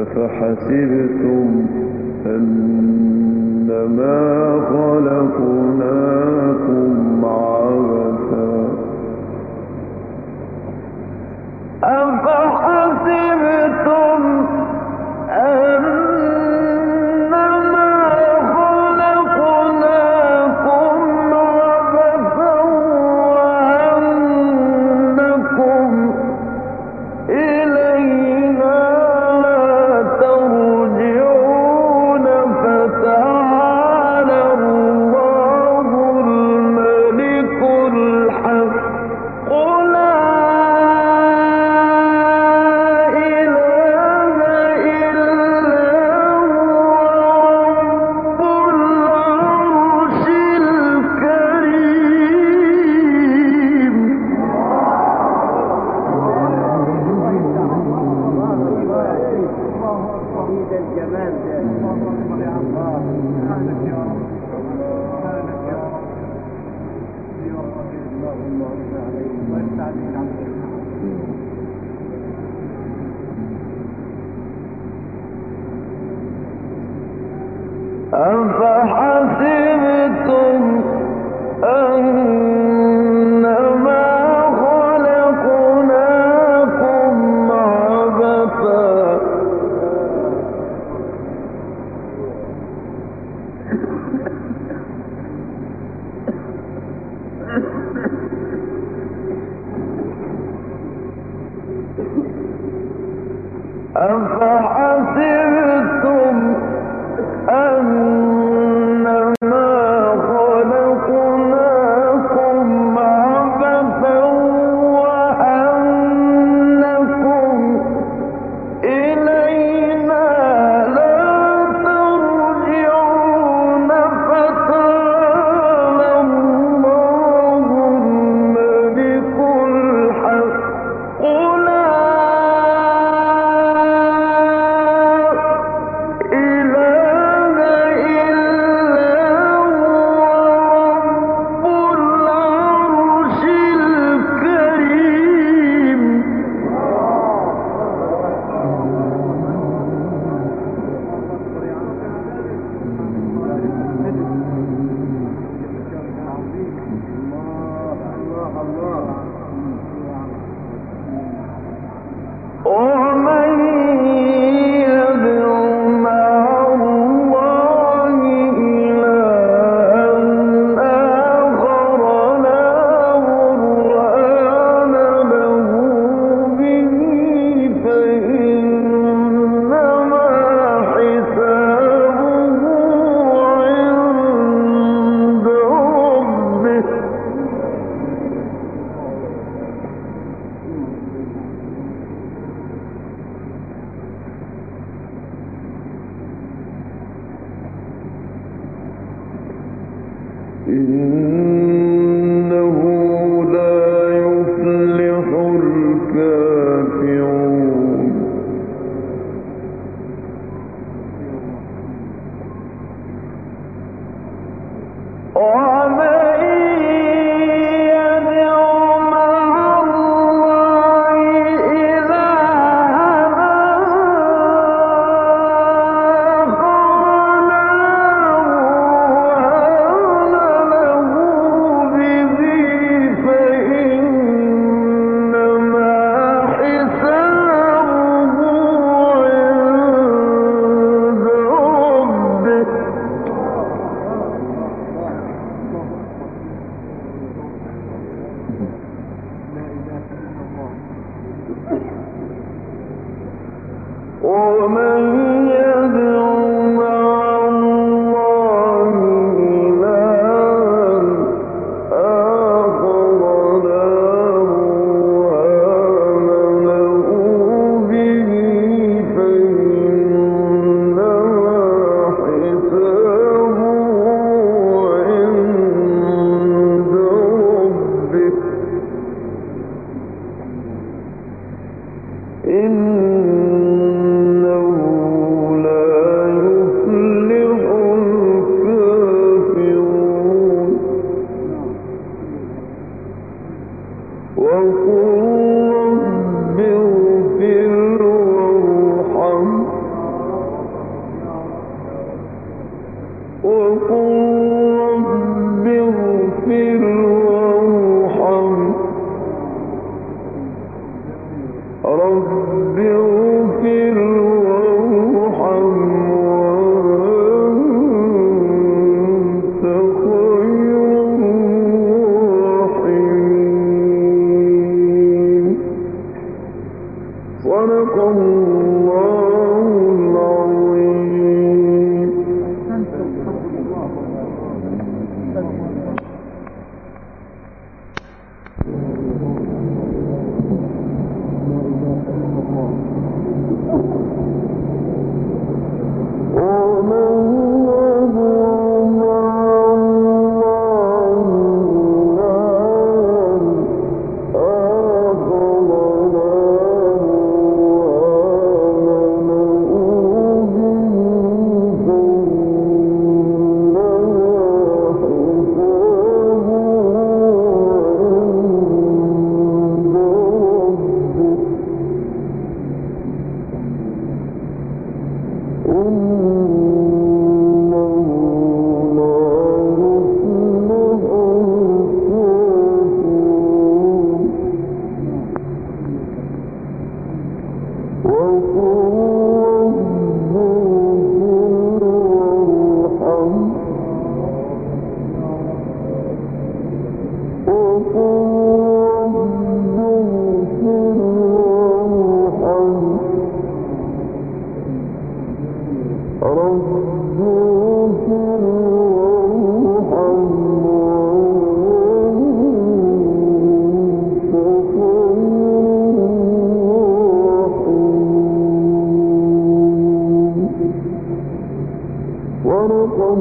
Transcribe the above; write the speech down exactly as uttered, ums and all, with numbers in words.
أفحسبتم أنما خلقناكم عبثا أفحسبتم أن أفحسبتم أنما صدق الله.